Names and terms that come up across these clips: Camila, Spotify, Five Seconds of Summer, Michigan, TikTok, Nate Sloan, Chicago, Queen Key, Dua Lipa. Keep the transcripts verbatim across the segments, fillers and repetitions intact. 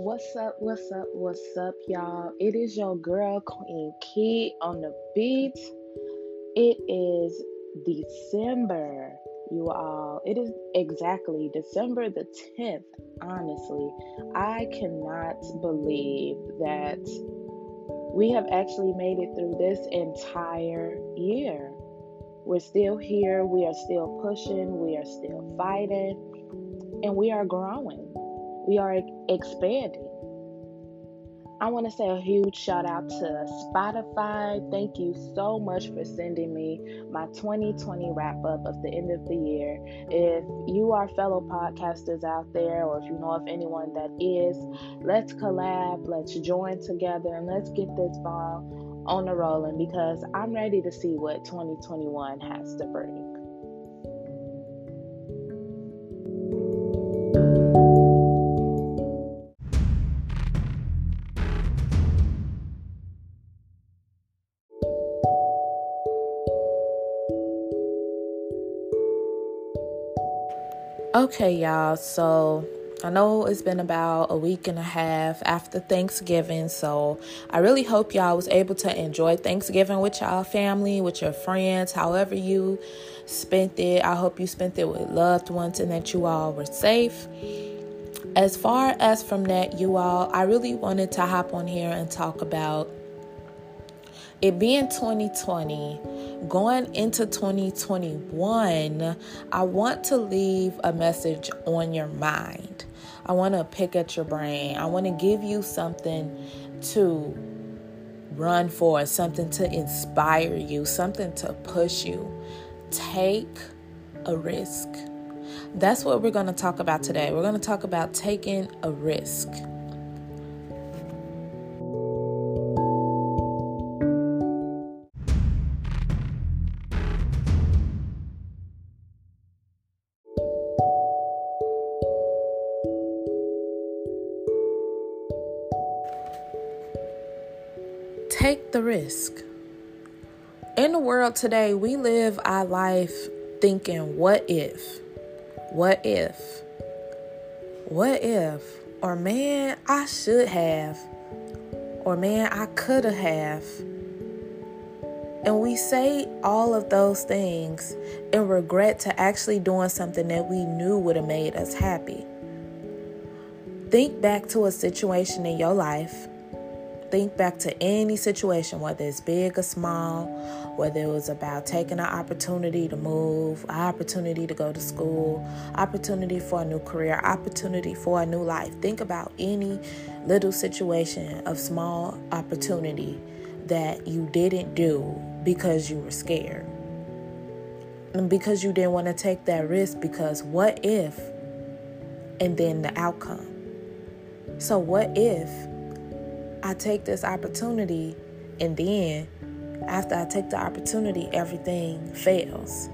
What's up, what's up, what's up, y'all? It is your girl, Queen Key, on the beat. It is December, you all. It is exactly December the tenth, honestly. I cannot believe that we have actually made it through this entire year. We're still here, we are still pushing, we are still fighting, and we are growing. We are expanding. I want to say a huge shout out to Spotify. Thank you so much for sending me my twenty twenty wrap up of the end of the year. If you are fellow podcasters out there, or if you know of anyone that is, let's collab, let's join together, and let's get this ball on the rolling, because I'm ready to see what twenty twenty-one has to bring. Okay, y'all, so I know it's been about a week and a half after Thanksgiving, so I really hope y'all was able to enjoy Thanksgiving with y'all family, with your friends, however you spent it. I hope you spent it with loved ones and that you all were safe. As far as from that, you all, I really wanted to hop on here and talk about it being twenty twenty, going into twenty twenty-one, I want to leave a message on your mind. I want to pick at your brain. I want to give you something to run for, something to inspire you, something to push you. Take a risk. That's what we're going to talk about today. We're going to talk about taking a risk. Take the risk. In the world today, we live our life thinking, what if? What if? What if? Or man, I should have. Or man, I could have. And we say all of those things in regret to actually doing something that we knew would have made us happy. Think back to a situation in your life. Think back to any situation, whether it's big or small, whether it was about taking an opportunity to move, an opportunity to go to school, opportunity for a new career, opportunity for a new life. Think about any little situation of small opportunity that you didn't do because you were scared. And because you didn't want to take that risk, because what if, and then the outcome. So what if I take this opportunity, and then after I take the opportunity, everything fails?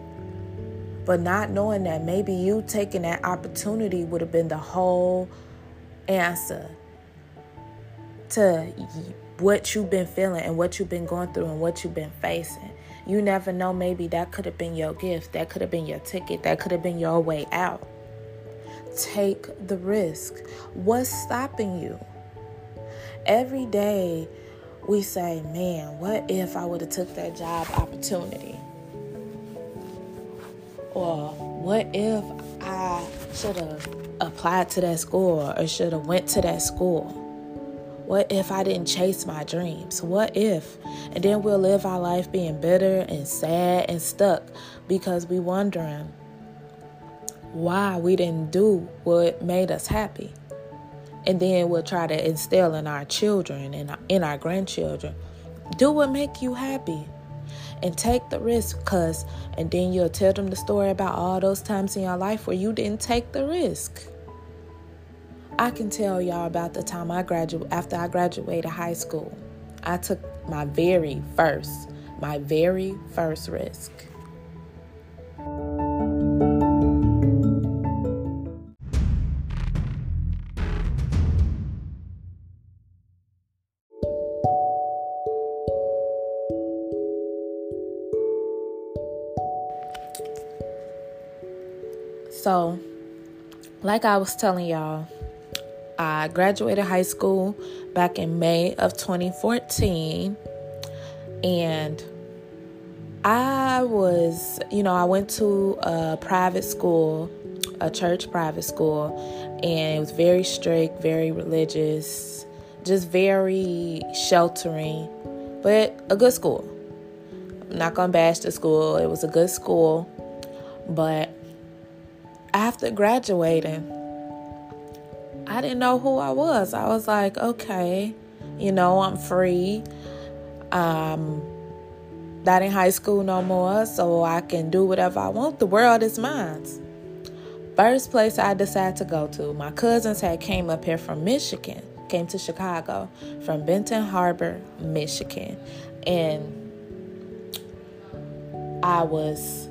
But not knowing that maybe you taking that opportunity would have been the whole answer to what you've been feeling and what you've been going through and what you've been facing. You never know, maybe that could have been your gift, that could have been your ticket, that could have been your way out. Take the risk. What's stopping you? Every day we say, man, what if I would have took that job opportunity? Or what if I should have applied to that school, or should have went to that school? What if I didn't chase my dreams? What if? And then we'll live our life being bitter and sad and stuck because we wondering why we didn't do what made us happy. And then we'll try to instill in our children and in our grandchildren, do what make you happy and take the risk. Cause, and then you'll tell them the story about all those times in your life where you didn't take the risk. I can tell y'all about the time I graduated, after I graduated high school, I took my very first, my very first risk. So, like I was telling y'all, I graduated high school back in May of twenty fourteen, and I was, you know, I went to a private school, a church private school, and it was very strict, very religious, just very sheltering, but a good school. I'm not gonna bash the school. It was a good school, but after graduating, I didn't know who I was. I was like, okay, you know, I'm free. Um, not in high school no more, so I can do whatever I want. The world is mine. First place I decided to go to, my cousins had came up here from Michigan, came to Chicago from Benton Harbor, Michigan. And I was...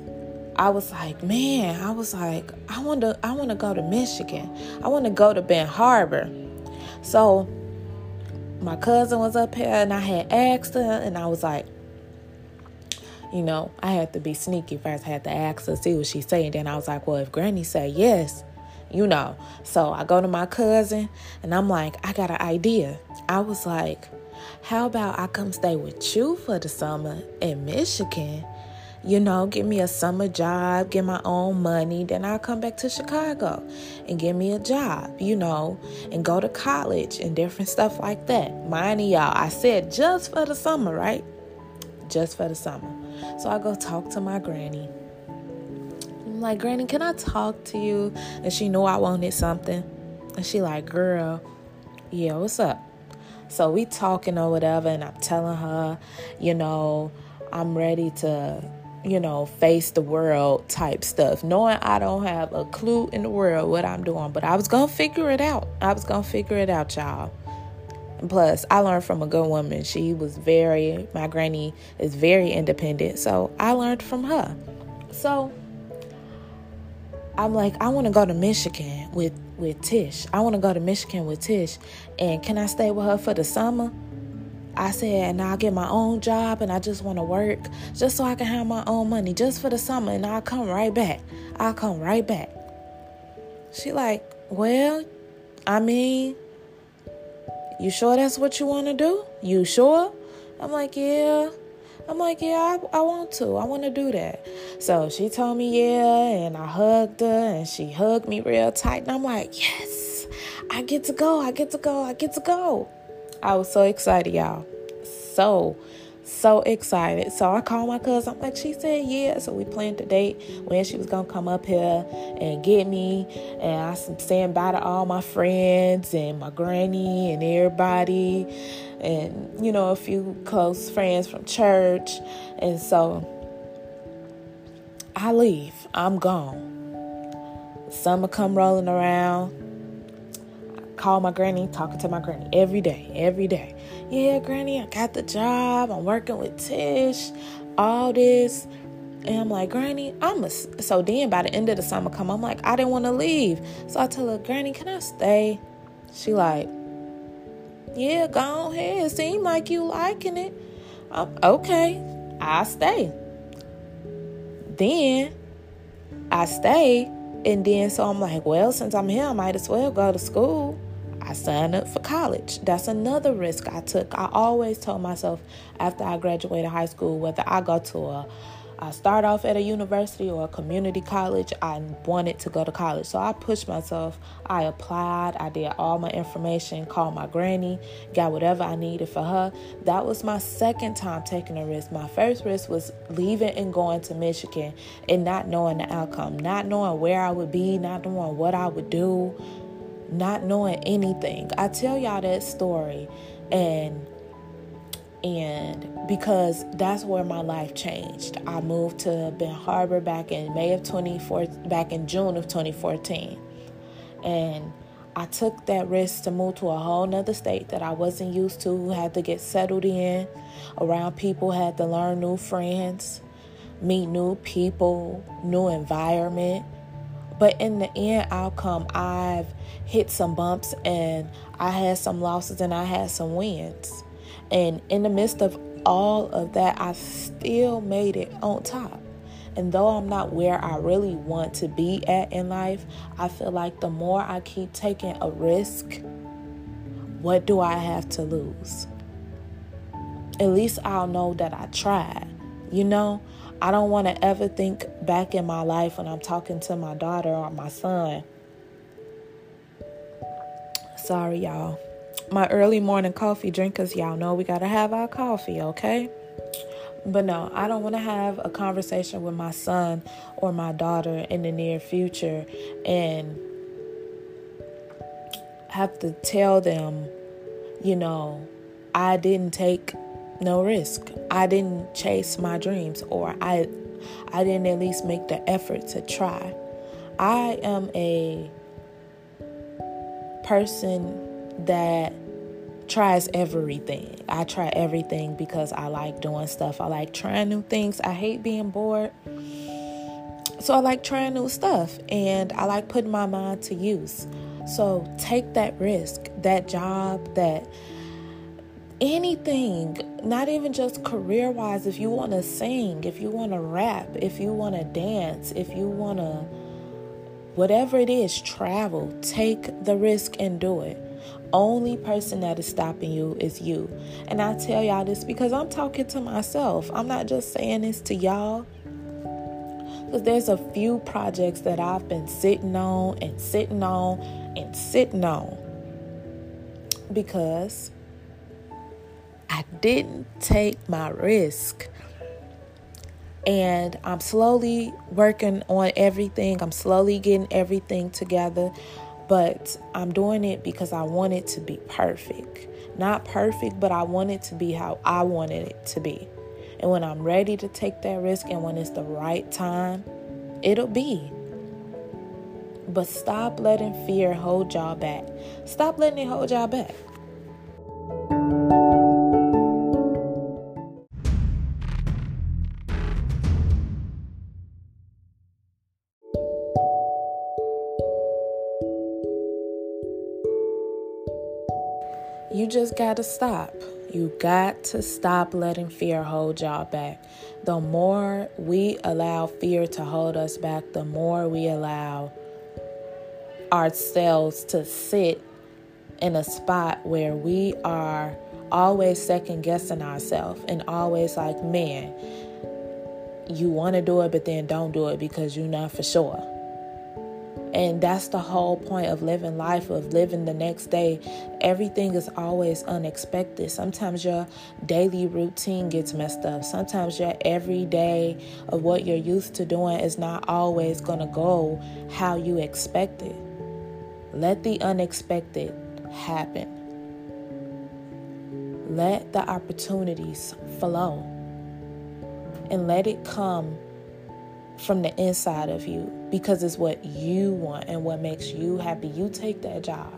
I was like, man, I was like, I want to, I want to go to Michigan. I want to go to Benton Harbor. So my cousin was up here and I had asked her, and I was like, you know, I had to be sneaky first. I had to ask her, see what she said. Then I was like, well, if Granny say yes, you know. So I go to my cousin and I'm like, I got an idea. I was like, how about I come stay with you for the summer in Michigan? You know, give me a summer job, get my own money, then I'll come back to Chicago and get me a job, you know, and go to college and different stuff like that. Mind you, y'all, I said just for the summer, right? Just for the summer. So I go talk to my granny. I'm like, Granny, can I talk to you? And she knew I wanted something. And she like, girl, yeah, what's up? So we talking or whatever, and I'm telling her, you know, I'm ready to... you know, face the world type stuff, knowing I don't have a clue in the world what I'm doing, but I was going to figure it out. I was going to figure it out, y'all. And plus, I learned from a good woman. She was very, my granny is very independent, so I learned from her. So I'm like, I want to go to Michigan with, with Tish. I want to go to Michigan with Tish, and can I stay with her for the summer? I said, and I'll get my own job, and I just want to work just so I can have my own money just for the summer, and I'll come right back. I'll come right back. She like, well, I mean, you sure that's what you want to do? You sure? I'm like, yeah. I'm like, yeah, I, I want to. I want to do that. So she told me, yeah, and I hugged her, and she hugged me real tight, and I'm like, yes, I get to go. I get to go. I get to go. I was so excited, y'all. So, so excited. So I called my cousin. I'm like, she said, yeah. So we planned the date when she was going to come up here and get me. And I was saying bye to all my friends and my granny and everybody. And, you know, a few close friends from church. And so I leave. I'm gone. Summer come rolling around. Call my granny, talking to my granny every day, every day. Yeah, Granny, I got the job. I'm working with Tish, all this. And I'm like, Granny, I'm a... So then by the end of the summer come, I'm like, I didn't want to leave. So I tell her, Granny, can I stay? She like, yeah, go ahead. Seem like you liking it. I'm, okay, I stay. Then I stay. And then so I'm like, well, since I'm here, I might as well go to school. I signed up for college. That's another risk I took. I always told myself after I graduated high school, whether I go to a, I start off at a university or a community college, I wanted to go to college. So I pushed myself. I applied. I did all my information, called my granny, got whatever I needed for her. That was my second time taking a risk. My first risk was leaving and going to Michigan and not knowing the outcome, not knowing where I would be, not knowing what I would do. Not knowing anything. I tell y'all that story and and because that's where my life changed. I moved to Benton Harbor back in May of twenty fourteen, back in June of twenty fourteen. And I took that risk to move to a whole nother state that I wasn't used to, had to get settled in, around people, had to learn new friends, meet new people, new environment. But in the end outcome, I've hit some bumps and I had some losses and I had some wins. And in the midst of all of that, I still made it on top. And though I'm not where I really want to be at in life, I feel like the more I keep taking a risk, what do I have to lose? At least I'll know that I tried, you know? I don't want to ever think back in my life when I'm talking to my daughter or my son. Sorry, y'all. My early morning coffee drinkers, y'all know we got to have our coffee, okay? But no, I don't want to have a conversation with my son or my daughter in the near future and have to tell them, you know, I didn't take no risk. I didn't chase my dreams, or I I didn't at least make the effort to try. I am a person that tries everything. I try everything because I like doing stuff. I like trying new things. I hate being bored. So I like trying new stuff, and I like putting my mind to use. So take that risk, that job, that anything, not even just career-wise. If you want to sing, if you want to rap, if you want to dance, if you want to, whatever it is, travel, take the risk and do it. Only person that is stopping you is you. And I tell y'all this because I'm talking to myself. I'm not just saying this to y'all. Because there's a few projects that I've been sitting on and sitting on and sitting on because I didn't take my risk. And I'm slowly working on everything. I'm slowly getting everything together. But I'm doing it because I want it to be perfect. Not perfect, but I want it to be how I wanted it to be. And when I'm ready to take that risk and when it's the right time, it'll be. But stop letting fear hold y'all back. Stop letting it hold y'all back. You just got to stop. You got to stop letting fear hold y'all back. The more we allow fear to hold us back, the more we allow ourselves to sit in a spot where we are always second guessing ourselves and always like, man, you want to do it, but then don't do it because you're not for sure. And that's the whole point of living life, of living the next day. Everything is always unexpected. Sometimes your daily routine gets messed up. Sometimes your everyday of what you're used to doing is not always going to go how you expect it. Let the unexpected happen. Let the opportunities flow. And let it come from the inside of you, because it's what you want and what makes you happy. You take that job,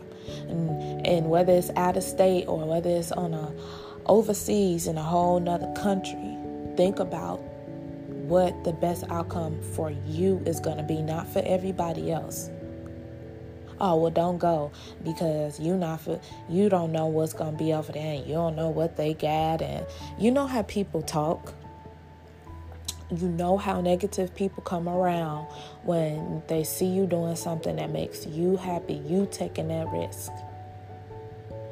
and and whether it's out of state or whether it's on a overseas in a whole nother country, think about what the best outcome for you is going to be, not for everybody else. Oh, well, don't go because you not for, you don't know what's going to be over there, and you don't know what they got, and you know how people talk. You know how negative people come around when they see you doing something that makes you happy, you taking that risk.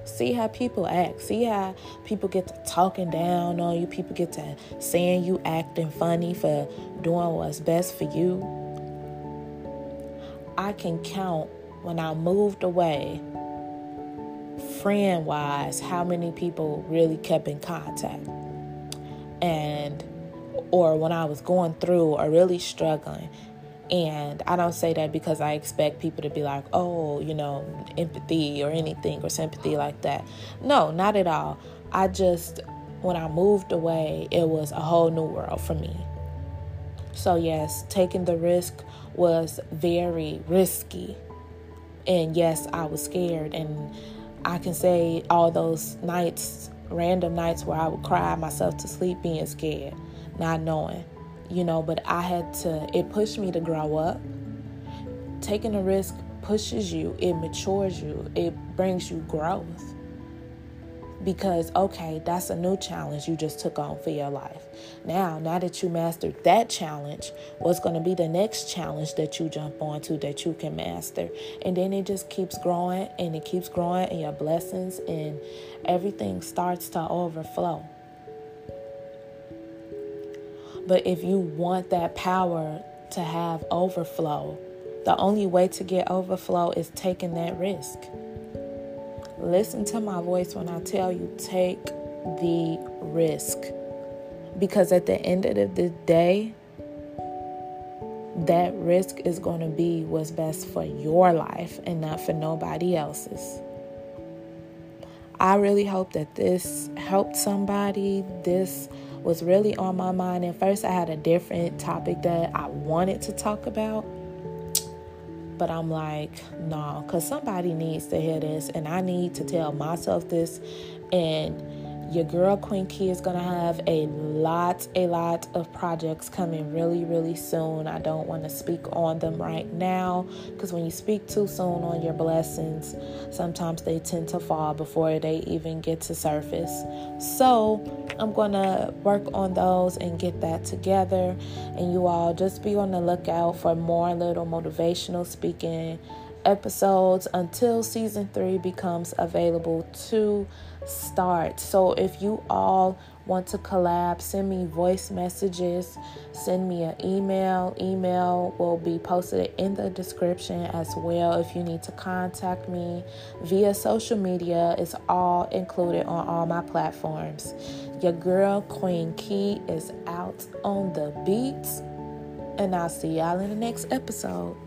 See how people act. See how people get to talking down on you. People get to saying you acting funny for doing what's best for you. I can count when I moved away, friend-wise, how many people really kept in contact. And or when I was going through or really struggling. And I don't say that because I expect people to be like, oh, you know, empathy or anything or sympathy like that. No, not at all. I just, when I moved away, it was a whole new world for me. So yes, taking the risk was very risky. And yes, I was scared. And I can say all those nights, random nights where I would cry myself to sleep being scared. Not knowing, you know, but I had to, it pushed me to grow up. Taking a risk pushes you, it matures you, it brings you growth. because, okay, that's a new challenge you just took on for your life. Now, now that you mastered that challenge, what's going to be the next challenge that you jump onto that you can master? And then it just keeps growing and it keeps growing, and your blessings and everything starts to overflow. But if you want that power to have overflow, the only way to get overflow is taking that risk. Listen to my voice when I tell you, take the risk. Because at the end of the day, that risk is going to be what's best for your life and not for nobody else's. I really hope that this helped somebody. This was really on my mind. At first, I had a different topic that I wanted to talk about. But I'm like, no, because somebody needs to hear this. And I need to tell myself this. And your girl, Queen Key, is going to have a lot, a lot of projects coming really, really soon. I don't want to speak on them right now, because when you speak too soon on your blessings, sometimes they tend to fall before they even get to surface. So I'm going to work on those and get that together. And you all just be on the lookout for more little motivational speaking episodes until season three becomes available to start. So if you all want to collab, send me voice messages, send me an email. Email will be posted in the description as well. If you need to contact me via social media, it's all included on all my platforms. Your girl, Queen Key, is out on the beats, and I'll see y'all in the next episode.